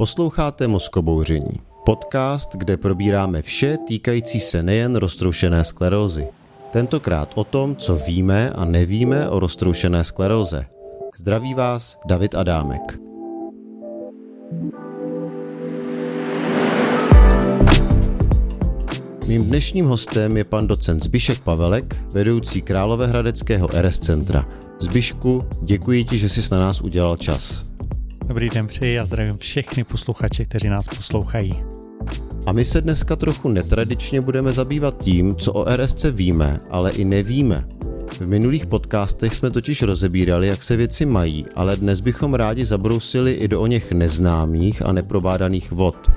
Posloucháte Mozkobouření, podcast, kde probíráme vše týkající se nejen roztroušené sklerózy. Tentokrát o tom, co víme a nevíme o roztroušené skleróze. Zdraví vás David Adámek. Mým dnešním hostem je pan docent Zbyšek Pavelek, vedoucí Královéhradeckého RS centra. Zbyšku, děkuji ti, že jsi na nás udělal čas. Dobrý den přeji a zdravím všechny posluchače, kteří nás poslouchají. A my se dneska trochu netradičně budeme zabývat tím, co o RSC víme, ale i nevíme. V minulých podcastech jsme totiž rozebírali, jak se věci mají, ale dnes bychom rádi zabrousili i do oněch neznámých a neprobádaných vod.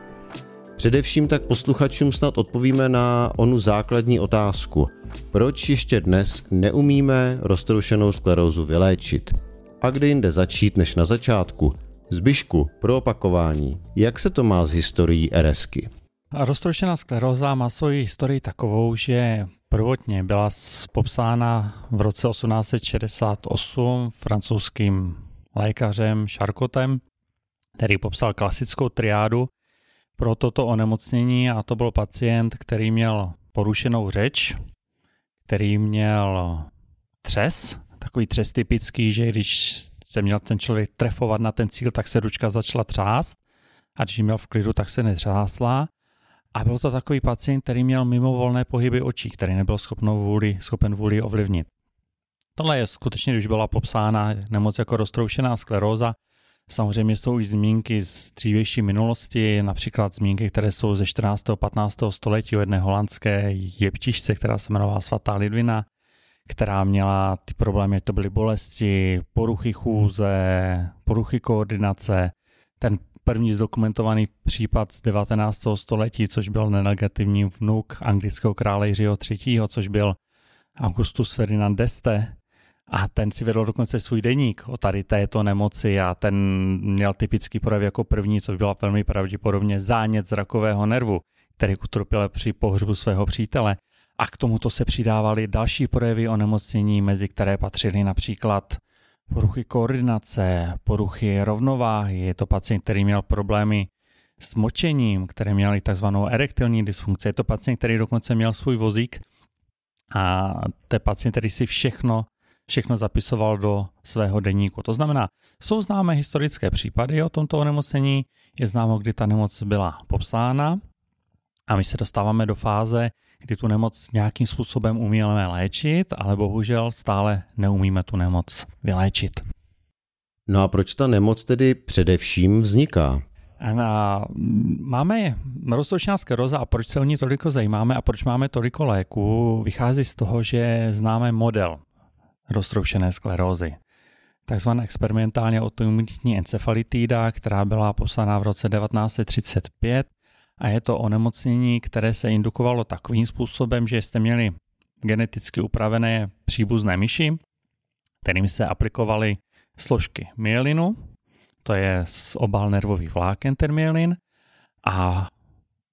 Především tak posluchačům snad odpovíme na onu základní otázku. Proč ještě dnes neumíme roztroušenou sklerózu vyléčit? A kde jinde začít než na začátku? Zbyšku, pro opakování, jak se to má s historií RSky? Roztroušená skleróza má svoji historii takovou, že prvotně byla popsána v roce 1868 francouzským lékařem Charcotem, který popsal klasickou triádu pro toto onemocnění, a to byl pacient, který měl porušenou řeč, který měl třes, takový třes typický, že když se měl ten člověk trefovat na ten cíl, tak se ručka začala třást, a když měl v klidu, tak se netřásla. A byl to takový pacient, který měl mimovolné pohyby očí, který nebyl schopen vůli ovlivnit. Tohle je skutečně, když byla popsána nemoc jako roztroušená skleróza. Samozřejmě jsou i zmínky z dřívější minulosti, například zmínky, které jsou ze 14. a 15. století o jedné holandské jeptišce, která se jmenovala Svatá Lidvina, která měla ty problémy, to byly bolesti, poruchy chůze, poruchy koordinace. Ten první zdokumentovaný případ z 19. století, což byl negativní vnuk anglického krále Jiřího III., což byl Augustus Ferdinand d'Este. A ten si vedl dokonce svůj deník o tady této nemoci a ten měl typický projev jako první, což byla velmi pravděpodobně zánět zrakového nervu, který utrpěl při pohřbu svého přítele. A k tomuto se přidávaly další projevy onemocnění, mezi které patřily například poruchy koordinace, poruchy rovnováhy. Je to pacient, který měl problémy s močením, který měl takzvanou erektilní dysfunkci. Je to pacient, který dokonce měl svůj vozík, a to je pacient, který si všechno zapisoval do svého deníku. To znamená, jsou známé historické případy o tomto onemocnění, je známo, kdy ta nemoc byla popsána, a my se dostáváme do fáze, kdy tu nemoc nějakým způsobem umíme léčit, ale bohužel stále neumíme tu nemoc vyléčit. No a proč ta nemoc tedy především vzniká? Máme roztroušená skleróza, a proč se o ní toliko zajímáme a proč máme toliko léků, vychází z toho, že známe model roztroušené sklerózy. Takzvaná experimentálně autoimunitní encefalitída, která byla popsána v roce 1935, a je to onemocnění, které se indukovalo takovým způsobem, že jste měli geneticky upravené příbuzné myši, kterými se aplikovaly složky myelinu, to je obal nervových vláken, ten myelin, a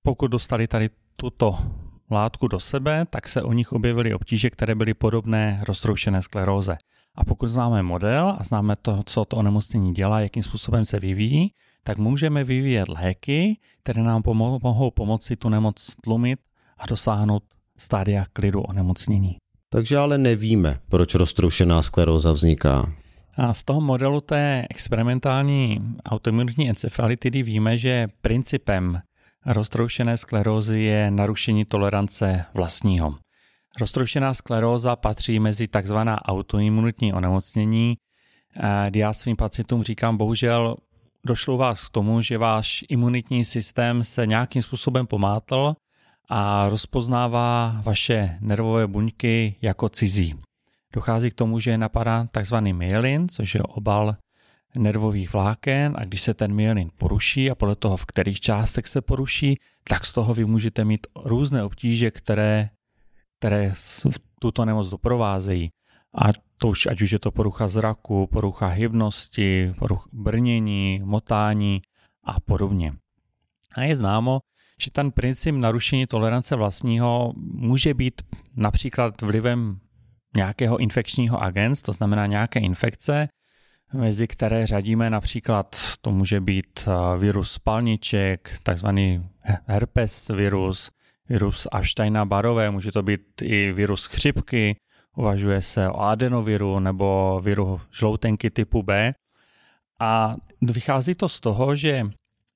pokud dostali tady tuto látku do sebe, tak se u nich objevily obtíže, které byly podobné roztroušené skleróze. A pokud známe model a známe to, co to onemocnění dělá, jakým způsobem se vyvíjí, tak můžeme vyvíjet léky, které nám mohou pomoci tu nemoc tlumit a dosáhnout stádia klidu onemocnění. Takže ale nevíme, proč roztroušená skleróza vzniká. A z toho modelu té experimentální autoimunitní encefalitidy víme, že principem roztroušené sklerózy je narušení tolerance vlastního. Roztroušená skleróza patří mezi takzvaná autoimunitní onemocnění. Já svým pacientům říkám, bohužel došlo vás k tomu, že váš imunitní systém se nějakým způsobem pomátl a rozpoznává vaše nervové buňky jako cizí. Dochází k tomu, že napadá takzvaný myelin, což je obal nervových vláken, a když se ten myelin poruší a podle toho, v kterých částech se poruší, tak z toho vy můžete mít různé obtíže, které tuto nemoc doprovázejí. A to už, ať už je to porucha zraku, porucha hybnosti, porucha brnění, motání a podobně. A je známo, že ten princip narušení tolerance vlastního může být například vlivem nějakého infekčního agens, to znamená nějaké infekce, mezi které řadíme například, to může být virus spalniček, takzvaný herpes virus, virus Epsteina-Barrové, může to být i virus chřipky, uvažuje se o adenoviru nebo viru žloutenky typu B. A vychází to z toho, že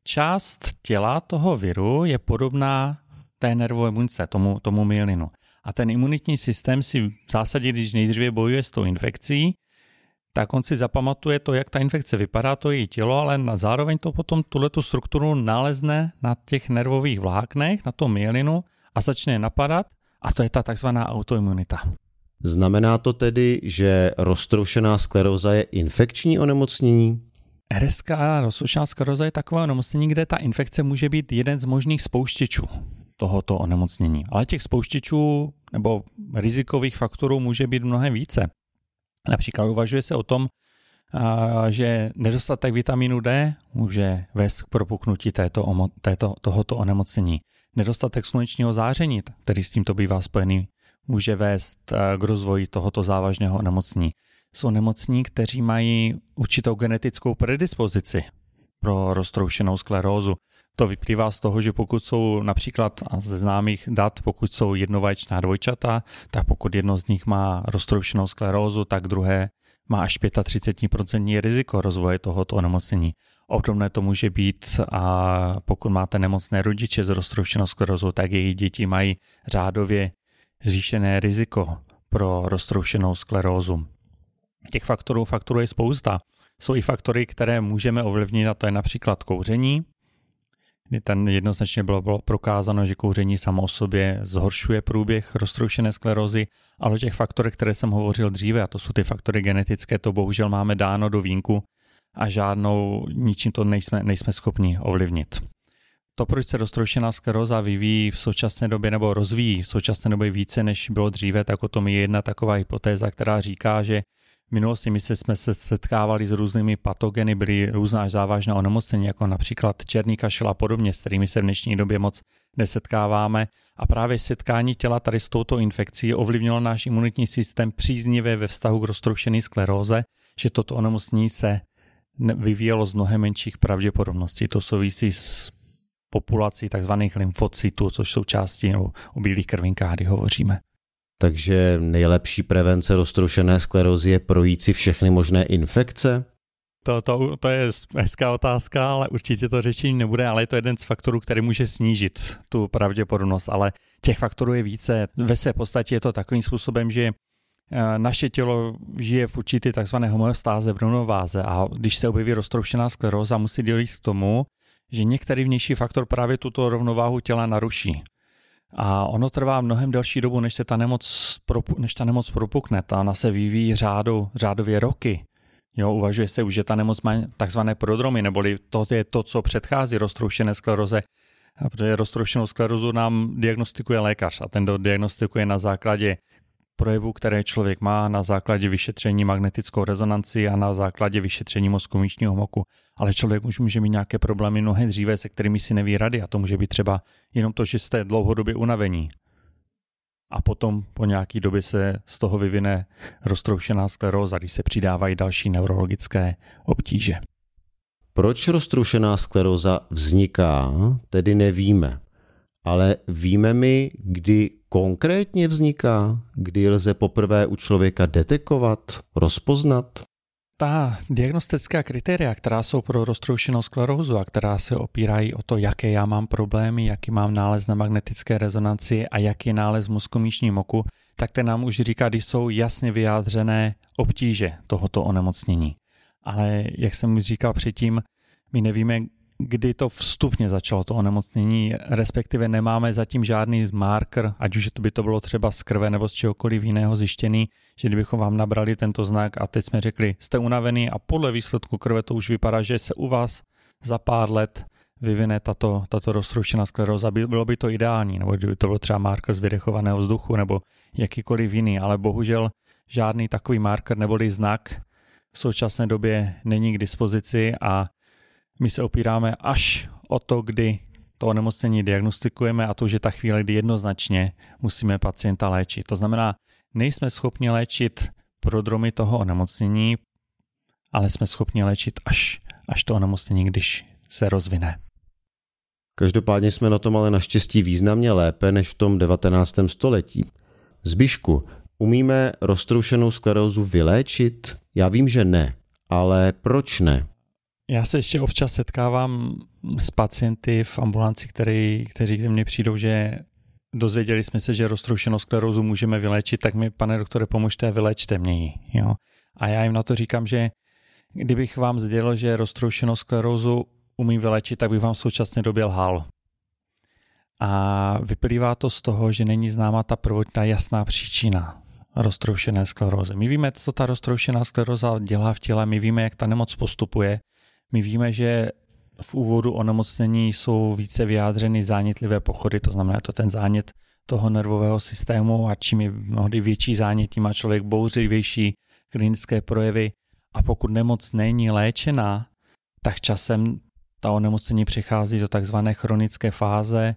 část těla toho viru je podobná té nervové buňce, tomu myelinu. A ten imunitní systém si v zásadě, když nejdříve bojuje s tou infekcí, tak on si zapamatuje to, jak ta infekce vypadá, to její tělo, ale zároveň to potom tuhletu strukturu nalezne na těch nervových vláknech, na tom myelinu a začne je napadat a to je ta takzvaná autoimunita. Znamená to tedy, že roztroušená skleróza je infekční onemocnění? RSK, roztroušená skleróza, je takové onemocnění, kde ta infekce může být jeden z možných spouštěčů tohoto onemocnění. Ale těch spouštěčů nebo rizikových faktorů může být mnohem více. Například uvažuje se o tom, že nedostatek vitamínu D může vést k propuknutí tohoto onemocnění. Nedostatek slunečního záření, který s tímto bývá spojený, může vést k rozvoji tohoto závažného onemocnění. Jsou nemocní, kteří mají určitou genetickou predispozici pro roztroušenou sklerózu. To vyplývá z toho, že pokud jsou například ze známých dat, pokud jsou jednovaječná dvojčata, tak pokud jedno z nich má roztroušenou sklerózu, tak druhé má až 35% riziko rozvoje tohoto onemocnění. Obdobné to může být, a pokud máte nemocné rodiče s roztroušenou sklerózou, tak jejich děti mají řádově zvýšené riziko pro roztroušenou sklerózu. Těch faktorů je spousta. Jsou i faktory, které můžeme ovlivnit, a to je například kouření. Jednoznačně bylo prokázáno, že kouření samo o sobě zhoršuje průběh roztroušené sklerózy, ale o těch faktorech, které jsem hovořil dříve, a to jsou ty faktory genetické, to bohužel máme dáno do vínku a ničím to nejsme schopni ovlivnit. To, proč se roztroušená skleróza vyvíjí v současné době nebo rozvíjí v současné době více, než bylo dříve, tak o tom je jedna taková hypotéza, která říká, že v minulosti my jsme se setkávali s různými patogeny, byly různá závažná onemocnění, jako například černý kašel a podobně, s kterými se v dnešní době moc nesetkáváme. A právě setkání těla tady s touto infekcí ovlivnilo náš imunitní systém příznivě ve vztahu k roztroušené skleróze, že toto onemocnění se vyvíjelo z mnohem menších pravděpodobností. To souvisí s populací tzv. Lymfocytů, což jsou části o bílých krvinkách, kdy hovoříme. Takže nejlepší prevence roztroušené sklerózy je projít si všechny možné infekce? To je hezká otázka, ale určitě to řešení nebude, ale je to jeden z faktorů, který může snížit tu pravděpodobnost, ale těch faktorů je více. Ve své podstatě je to takovým způsobem, že naše tělo žije v určitý tzv. Homeostáze, v rovnováze, a když se objeví roztroušená skleróza, musí dojít k tomu, že některý vnější faktor právě tuto rovnováhu těla naruší. A ono trvá mnohem delší dobu, než ta nemoc propukne. Ta ona se vyvíjí řádově roky. Jo, uvažuje se už, že ta nemoc má takzvané prodromy, neboli to je to, co předchází roztroušené skleróze. Protože roztroušenou sklerózu nám diagnostikuje lékař a ten diagnostikuje na základě projevů, které člověk má, na základě vyšetření magnetickou rezonanci a na základě vyšetření mozkomíšního moku. Ale člověk už může mít nějaké problémy mnohem dříve, se kterými si neví rady, a to může být třeba jenom to, že jste dlouhodobě unavení. A potom po nějaký době se z toho vyvine roztroušená skleróza, když se přidávají další neurologické obtíže. Proč roztroušená skleróza vzniká, tedy nevíme. Ale víme mi, kdy konkrétně vzniká, kdy lze poprvé u člověka detekovat, rozpoznat? Ta diagnostická kritéria, která jsou pro roztroušenou sklerózu a která se opírají o to, jaké já mám problémy, jaký mám nález na magnetické rezonanci a jaký je nález v mozkomíšním moku, tak ten nám už říká, když jsou jasně vyjádřené obtíže tohoto onemocnění. Ale jak jsem už říkal předtím, my nevíme, kdy to vstupně začalo to onemocnění, respektive nemáme zatím žádný marker, ať už by to bylo třeba z krve nebo z čehokoliv jiného zjištěný, že kdybychom vám nabrali tento znak a teď jsme řekli, jste unavený a podle výsledku krve to už vypadá, že se u vás za pár let vyvine tato roztroušená skleróza. Bylo by to ideální, nebo kdyby to bylo třeba marker z vydechovaného vzduchu nebo jakýkoliv jiný, ale bohužel žádný takový marker neboli znak v současné době není k dispozici a my se opíráme až o to, kdy to onemocnění diagnostikujeme, a to už je ta chvíle, kdy jednoznačně musíme pacienta léčit. To znamená, nejsme schopni léčit prodromy toho onemocnění ale jsme schopni léčit až to onemocnění, když se rozvine. Každopádně jsme na tom ale naštěstí významně lépe než v tom 19. století. Zbyšku, umíme roztroušenou sklerózu vyléčit? Já vím, že ne, ale proč ne? Já se ještě občas setkávám s pacienty v ambulanci, kteří ke mně přijdou, že dozvěděli jsme se, že roztroušenou sklerózu můžeme vyléčit, tak mi, pane doktore, pomožte a vyléčte mě ji. Jo? A já jim na to říkám, že kdybych vám sdělil, že roztroušenou sklerózu umím vyléčit, tak bych vám v současné době lhal. A vyplývá to z toho, že není známa ta prvotná jasná příčina roztroušené sklerózy. My víme, co ta roztroušená skleróza dělá v těle, my víme, jak ta nemoc postupuje, my víme, že v úvodu onemocnění jsou více vyjádřeny zánětlivé pochody, to znamená to ten zánět toho nervového systému a čím je mnohdy větší zánět, tím má člověk bouřlivější klinické projevy a pokud nemoc není léčená, tak časem ta onemocnění přechází do takzvané chronické fáze,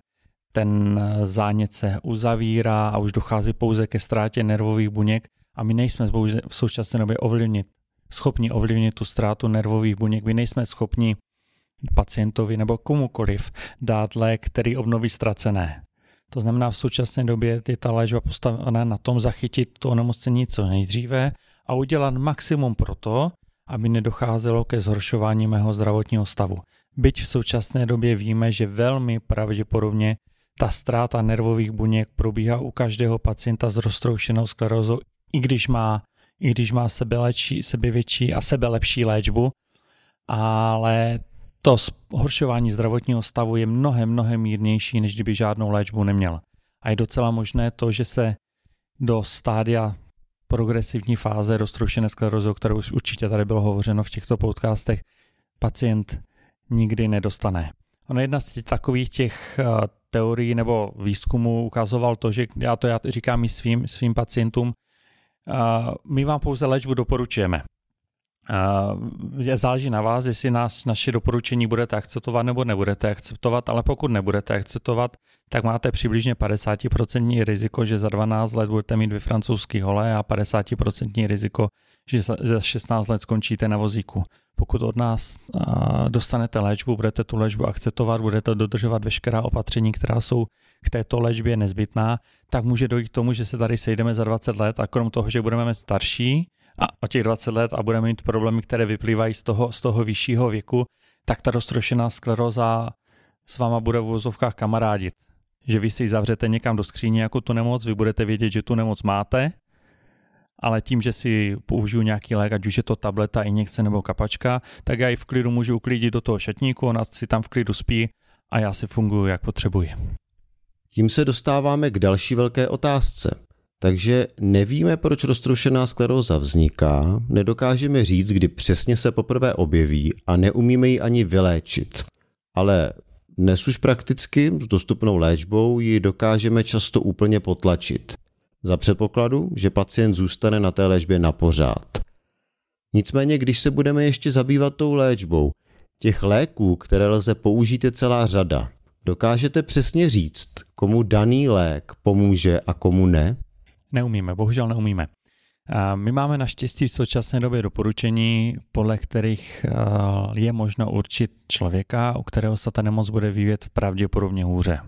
ten zánět se uzavírá a už dochází pouze ke ztrátě nervových buněk a my nejsme v současné době schopni ovlivnit tu ztrátu nervových buněk, my nejsme schopni pacientovi nebo komukoliv dát lék, který obnoví ztracené. To znamená, v současné době je ta léčba postavená na tom zachytit to onemocnění co nejdříve a udělat maximum pro to, aby nedocházelo ke zhoršování mého zdravotního stavu. Byť v současné době víme, že velmi pravděpodobně ta ztráta nervových buněk probíhá u každého pacienta s roztroušenou sklerózou, i když má sebevětší a sebelepší léčbu, ale to zhoršování zdravotního stavu je mnohem mírnější, než kdyby žádnou léčbu neměl. A je docela možné to, že se do stádia progresivní fáze roztroušené sklerózy, o které už určitě tady bylo hovořeno v těchto podcastech, pacient nikdy nedostane. Ono jedna z takových těch teorií nebo výzkumů ukazoval to, že já říkám i svým pacientům, my vám pouze léčbu doporučujeme. Záleží na vás, jestli naše doporučení budete akceptovat nebo nebudete akceptovat, ale pokud nebudete akceptovat, tak máte přibližně 50% riziko, že za 12 let budete mít dvě francouzský hole a 50% riziko, že za 16 let skončíte na vozíku. Pokud od nás dostanete léčbu, budete tu léčbu akceptovat, budete dodržovat veškerá opatření, která jsou k této léčbě nezbytná, tak může dojít k tomu, že se tady sejdeme za 20 let a krom toho, že budeme mít starší, a o těch 20 let a budeme mít problémy, které vyplývají z toho vyššího věku, tak ta roztroušená skleróza s váma bude v uvozovkách kamarádit. Že vy si ji zavřete někam do skříně jako tu nemoc, vy budete vědět, že tu nemoc máte, ale tím, že si použiju nějaký lék, ať už je to tableta, injekce nebo kapačka, tak já ji v klidu můžu uklidit do toho šatníku, ona si tam v klidu spí a já si funguju, jak potřebuji. Tím se dostáváme k další velké otázce. Takže nevíme, proč roztroušená skleróza vzniká, nedokážeme říct, kdy přesně se poprvé objeví a neumíme ji ani vyléčit. Ale dnes už prakticky s dostupnou léčbou ji dokážeme často úplně potlačit. Za předpokladu, že pacient zůstane na té léčbě napořád. Nicméně, když se budeme ještě zabývat tou léčbou, těch léků, které lze použít, je celá řada. Dokážete přesně říct, komu daný lék pomůže a komu ne? Neumíme, bohužel neumíme. My máme naštěstí v současné době doporučení, podle kterých je možno určit člověka, u kterého se ta nemoc bude vyvíjet pravděpodobně hůře.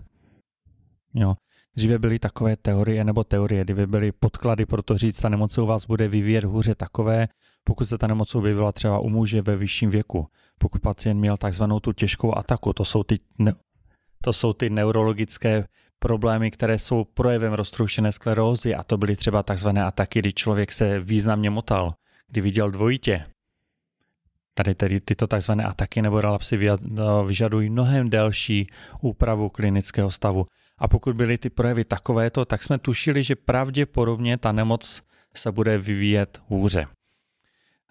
Jo. Dříve byly takové teorie, kdyby byly podklady pro to říct, ta nemoc u vás bude vyvíjet hůře takové, pokud se ta nemoc objevila třeba u muže ve vyšším věku, pokud pacient měl takzvanou tu těžkou ataku, to jsou ty neurologické problémy, které jsou projevem roztroušené sklerózy a to byly třeba takzvané ataky, kdy člověk se významně motal, kdy viděl dvojitě. Tady tyto takzvané ataky nebo relapsy vyžadují mnohem delší úpravu klinického stavu. A pokud byly ty projevy takovéto, tak jsme tušili, že pravděpodobně ta nemoc se bude vyvíjet hůře.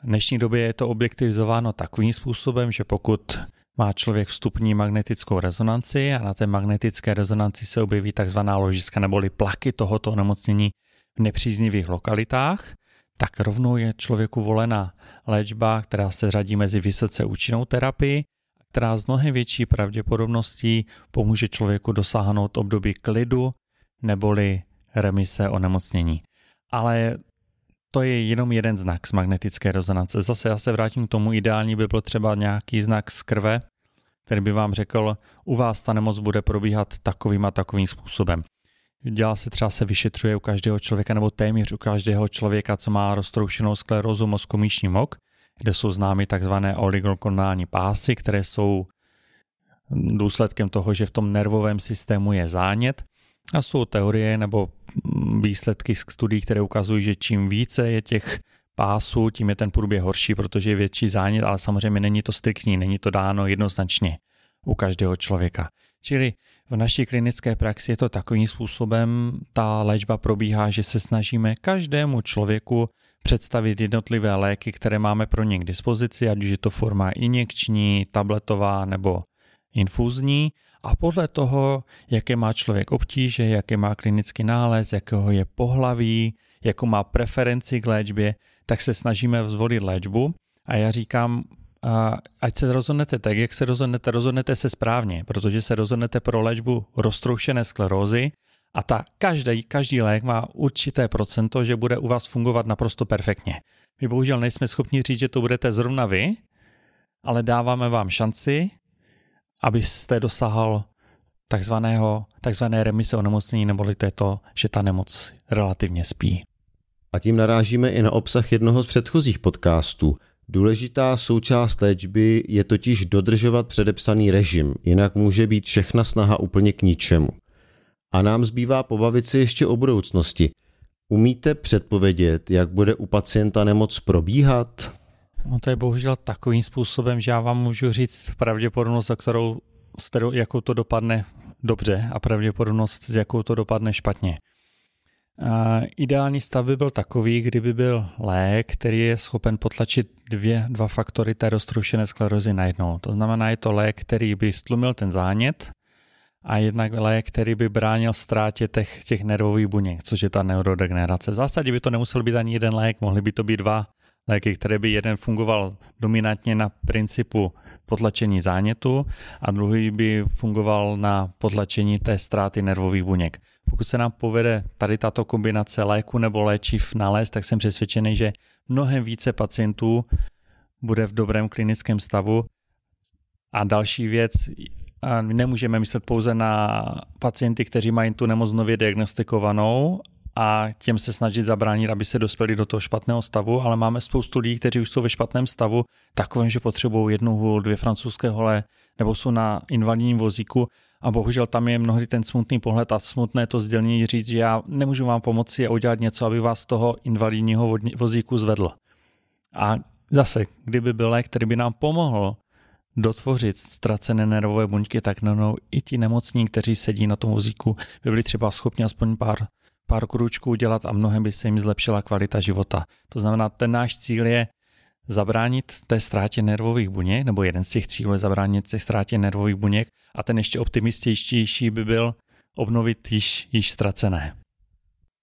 V dnešní době je to objektivizováno takovým způsobem, že pokud má člověk vstupní magnetickou rezonanci a na té magnetické rezonanci se objeví takzvaná ložiska neboli plaky tohoto onemocnění v nepříznivých lokalitách, tak rovnou je člověku volena léčba, která se řadí mezi vysoce účinnou terapii, která s mnohem větší pravděpodobností pomůže člověku dosáhnout období klidu neboli remise onemocnění. Ale To je jenom jeden znak z magnetické rezonance. Zase já se vrátím k tomu, ideální by byl třeba nějaký znak z krve, který by vám řekl, u vás ta nemoc bude probíhat takovým a takovým způsobem. Dělá se třeba, se vyšetřuje u každého člověka nebo téměř u každého člověka, co má roztroušenou sklerózu mozku míšní mok, kde jsou známy takzvané oligoklonální pásy, které jsou důsledkem toho, že v tom nervovém systému je zánět. A jsou teorie nebo výsledky z studií, které ukazují, že čím více je těch pásů, tím je ten průběh horší, protože je větší zánět, ale samozřejmě není to striktní, není to dáno jednoznačně u každého člověka. Čili v naší klinické praxi je to takovým způsobem, ta léčba probíhá, že se snažíme každému člověku představit jednotlivé léky, které máme pro ně k dispozici, ať už je to forma injekční, tabletová nebo infuzní, a podle toho, jaké má člověk obtíže, jaké má klinický nález, jakého je pohlaví, jakou má preferenci k léčbě, tak se snažíme zvolit léčbu a já říkám, ať se rozhodnete tak, jak se rozhodnete, rozhodnete se správně, protože se rozhodnete pro léčbu roztroušené sklerózy a ta každý lék má určité procento, že bude u vás fungovat naprosto perfektně. My bohužel nejsme schopni říct, že to budete zrovna vy, ale dáváme vám šanci, abyste dosáhl takzvané remise onemocnění, neboli to je to, že ta nemoc relativně spí. A tím narážíme i na obsah jednoho z předchozích podcastů. Důležitá součást léčby je totiž dodržovat předepsaný režim, jinak může být všechna snaha úplně k ničemu. A nám zbývá pobavit se ještě o budoucnosti. Umíte předpovědět, jak bude u pacienta nemoc probíhat? No to je bohužel takovým způsobem, že já vám můžu říct pravděpodobnost, jakou to dopadne dobře a pravděpodobnost, s jakou to dopadne špatně. Ideální stav by byl takový, kdyby byl lék, který je schopen potlačit dva faktory té roztroušené sklerózy najednou. To znamená, je to lék, který by stlumil ten zánět a jednak lék, který by bránil ztrátě těch nervových buněk, což je ta neurodegenerace. V zásadě by to nemusel být ani jeden lék, mohly by to být dva léky, které by jeden fungoval dominantně na principu potlačení zánětu a druhý by fungoval na potlačení té ztráty nervových buněk. Pokud se nám povede tady tato kombinace léku nebo léčiv nalézt, tak jsem přesvědčený, že mnohem více pacientů bude v dobrém klinickém stavu. A další věc, nemůžeme myslet pouze na pacienty, kteří mají tu nemoc nově diagnostikovanou, a těm se snažit zabránit, aby se dospěli do toho špatného stavu, ale máme spoustu lidí, kteří už jsou ve špatném stavu, takovém, že potřebují jednu hůl, dvě francouzské hole, nebo jsou na invalidním vozíku a bohužel tam je mnohdy ten smutný pohled a smutné to sdělení říct, že já nemůžu vám pomoci a udělat něco, aby vás z toho invalidního vozíku zvedl. A zase, kdyby byl lék, který by nám pomohl dotvořit ztracené nervové buňky, tak no, i ti nemocní, kteří sedí na tom vozíku, by byli třeba schopni aspoň pár krůčků dělat a mnohem by se jim zlepšila kvalita života. To znamená, ten náš cíl je zabránit té ztrátě nervových buněk, nebo jeden z těch cílů je zabránit té ztrátě nervových buněk a ten ještě optimističtější by byl obnovit již ztracené.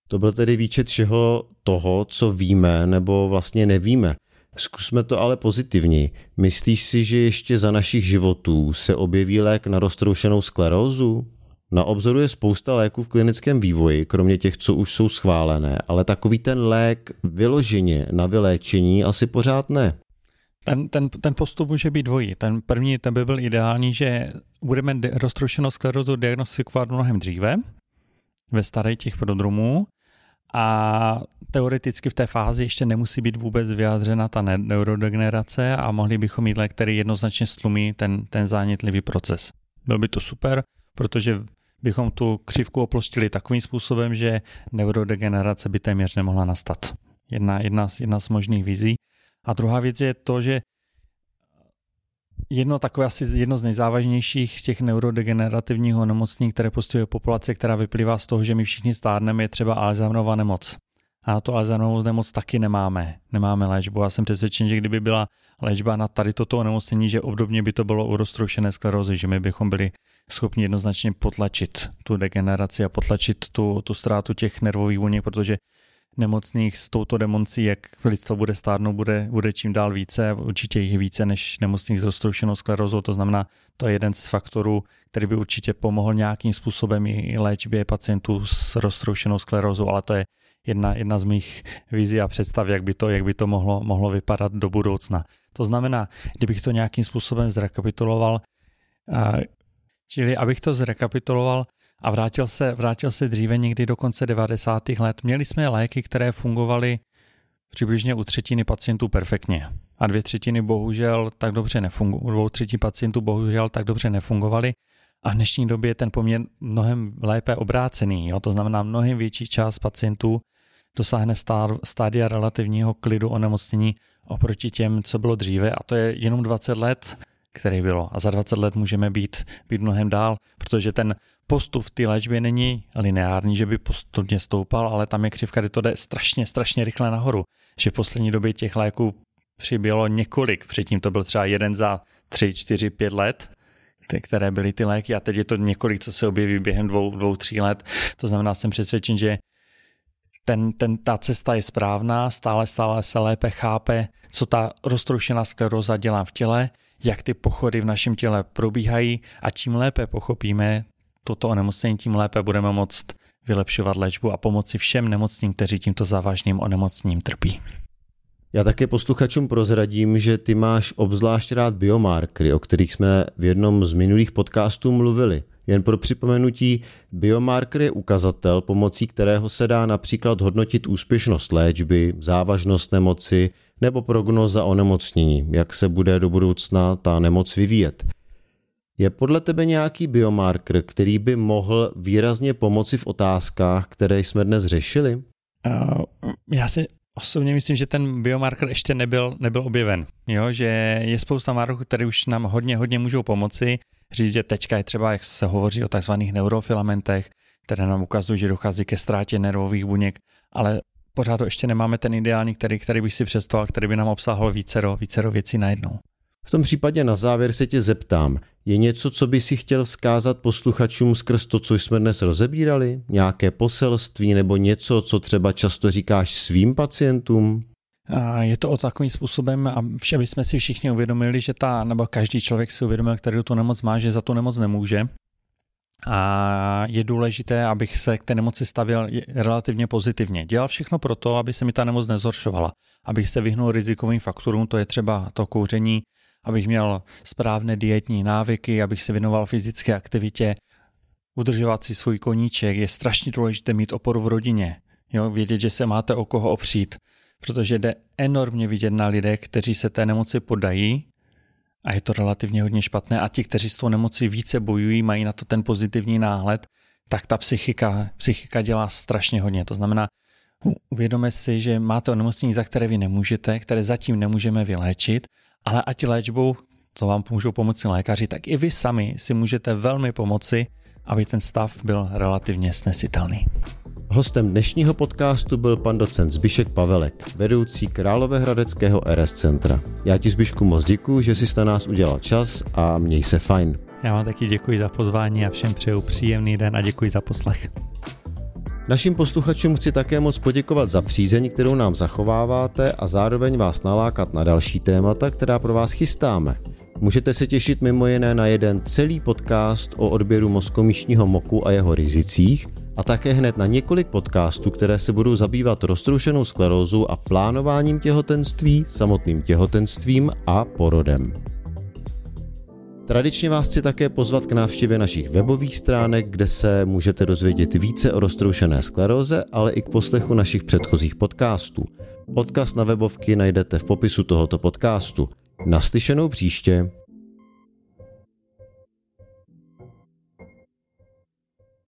To byl tedy výčet všeho toho, co víme nebo vlastně nevíme. Zkusme to ale pozitivně. Myslíš si, že ještě za našich životů se objeví lék na roztroušenou sklerózu? Na obzoru je spousta léků v klinickém vývoji, kromě těch, co už jsou schválené, ale takový ten lék vyloženě na vyléčení asi pořád ne. Ten postup může být dvojí. Ten první, ten by byl ideální, že budeme roztroušenou sklerózu diagnostikovat mnohem dříve ve starých těch prodromů a teoreticky v té fázi ještě nemusí být vůbec vyjádřena ta neurodegenerace a mohli bychom mít lék, který jednoznačně stlumí ten zánětlivý proces. Byl by to super, protože bychom tu křivku oploštili takovým způsobem, že neurodegenerace by téměř nemohla nastat. Jedna z možných vizí. A druhá věc je to, že jedno z nejzávažnějších těch neurodegenerativních onemocnění, které postihuje populace, která vyplývá z toho, že my všichni stárneme, je třeba Alzheimerova nemoc. A na tu Alzheimerovou nemoc taky nemáme léčbu. Já jsem přesvědčen, že kdyby byla léčba na tady toto onemocnění, že obdobně by to bylo u roztroušené sklerózy, že my bychom byli schopni jednoznačně potlačit tu degeneraci a potlačit tu ztrátu těch nervových buněk, protože nemocných s touto demoncí, jak lidstvo bude stárnout, bude čím dál více, určitě jich je více než nemocných s roztroušenou sklerózou, to znamená, to je jeden z faktorů, který by určitě pomohl nějakým způsobem i léčbě pacientů s roztroušenou sklerózou, ale to je jedna z mých vizí a představ, jak by to mohlo vypadat do budoucna. To znamená, kdybych to nějakým způsobem zrekapituloval, čili abych to zrekapituloval a vrátil se dříve někdy do konce 90. let, měli jsme léky, které fungovaly přibližně u třetiny pacientů perfektně. A dvou třetí pacientů bohužel tak dobře nefungovaly. A v dnešní době je ten poměr mnohem lépe obrácený. Jo? To znamená, mnohem větší část pacientů dosáhne stádia relativního klidu onemocnění oproti těm, co bylo dříve. A to je jenom 20 let, které bylo. A za 20 let můžeme být mnohem dál, protože ten postup v té léčbě není lineární, že by postupně stoupal, ale tam je křivka, kde to jde strašně, strašně rychle nahoru. Že v poslední době těch léků přibylo několik. Předtím to byl třeba jeden za 3, 4, 5 let, které byly ty léky, a teď je to několik, co se objeví během 2, 3 let. To znamená, jsem přesvědčen, že ta cesta je správná, stále se lépe chápe, co ta roztroušená skleróza dělá v těle, jak ty pochody v našem těle probíhají, a čím lépe pochopíme toto onemocnění, tím lépe budeme moct vylepšovat léčbu a pomoci všem nemocným, kteří tímto závažným onemocněním trpí. Já také posluchačům prozradím, že ty máš obzvlášť rád biomarkery, o kterých jsme v jednom z minulých podcastů mluvili. Jen pro připomenutí, biomarker je ukazatel, pomocí kterého se dá například hodnotit úspěšnost léčby, závažnost nemoci nebo prognóza onemocnění, jak se bude do budoucna ta nemoc vyvíjet. Je podle tebe nějaký biomarker, který by mohl výrazně pomoci v otázkách, které jsme dnes řešili? Já si osobně myslím, že ten biomarker ještě nebyl objeven. Jo? Že je spousta markerů, které už nám hodně můžou pomoci. Říct, že teďka je třeba, jak se hovoří o tzv. Neurofilamentech, které nám ukazují, že dochází ke ztrátě nervových buněk, ale pořád to ještě nemáme ten ideální, který bych si představil, který by nám obsahoval vícero věcí najednou. V tom případě na závěr se tě zeptám, je něco, co by si chtěl vzkázat posluchačům skrz to, co jsme dnes rozebírali? Nějaké poselství nebo něco, co třeba často říkáš svým pacientům? A je to o takovým způsobem, aby jsme si všichni uvědomili, že nebo každý člověk si uvědomil, který tu nemoc má, že za tu nemoc nemůže. A je důležité, abych se k té nemoci stavěl relativně pozitivně. Dělal všechno pro to, aby se mi ta nemoc nezhoršovala. Abych se vyhnul rizikovým faktorům, to je třeba to kouření, abych měl správné dietní návyky, abych se věnoval fyzické aktivitě, udržovat si svůj koníček. Je strašně důležité mít oporu v rodině, jo? Vědět, že se máte o koho opřít. Protože jde enormně vidět na lidech, kteří se té nemoci poddají, a je to relativně hodně špatné, a ti, kteří s tou nemocí více bojují, mají na to ten pozitivní náhled, tak ta psychika dělá strašně hodně. To znamená, uvědomme si, že máte onemocnění, za které vy nemůžete, které zatím nemůžeme vyléčit, ale ať léčbou, co vám můžou pomoci lékaři, tak i vy sami si můžete velmi pomoci, aby ten stav byl relativně snesitelný. Hostem dnešního podcastu byl pan docent Zbyšek Pavelek, vedoucí Královéhradeckého RS centra. Já ti, Zbyšku, moc děkuji, že jsi na nás udělal čas, a měj se fajn. Já vám taky děkuji za pozvání a všem přeju příjemný den a děkuji za poslech. Našim posluchačům chci také moc poděkovat za přízeň, kterou nám zachováváte, a zároveň vás nalákat na další témata, která pro vás chystáme. Můžete se těšit mimo jiné na jeden celý podcast o odběru mozkomíšního moku a jeho rizicích, a také hned na několik podcastů, které se budou zabývat roztroušenou sklerózou a plánováním těhotenství, samotným těhotenstvím a porodem. Tradičně vás chci také pozvat k návštěvě našich webových stránek, kde se můžete dozvědět více o roztroušené skleróze, ale i k poslechu našich předchozích podcastů. Odkaz na webovky najdete v popisu tohoto podcastu. Naslyšenou příště.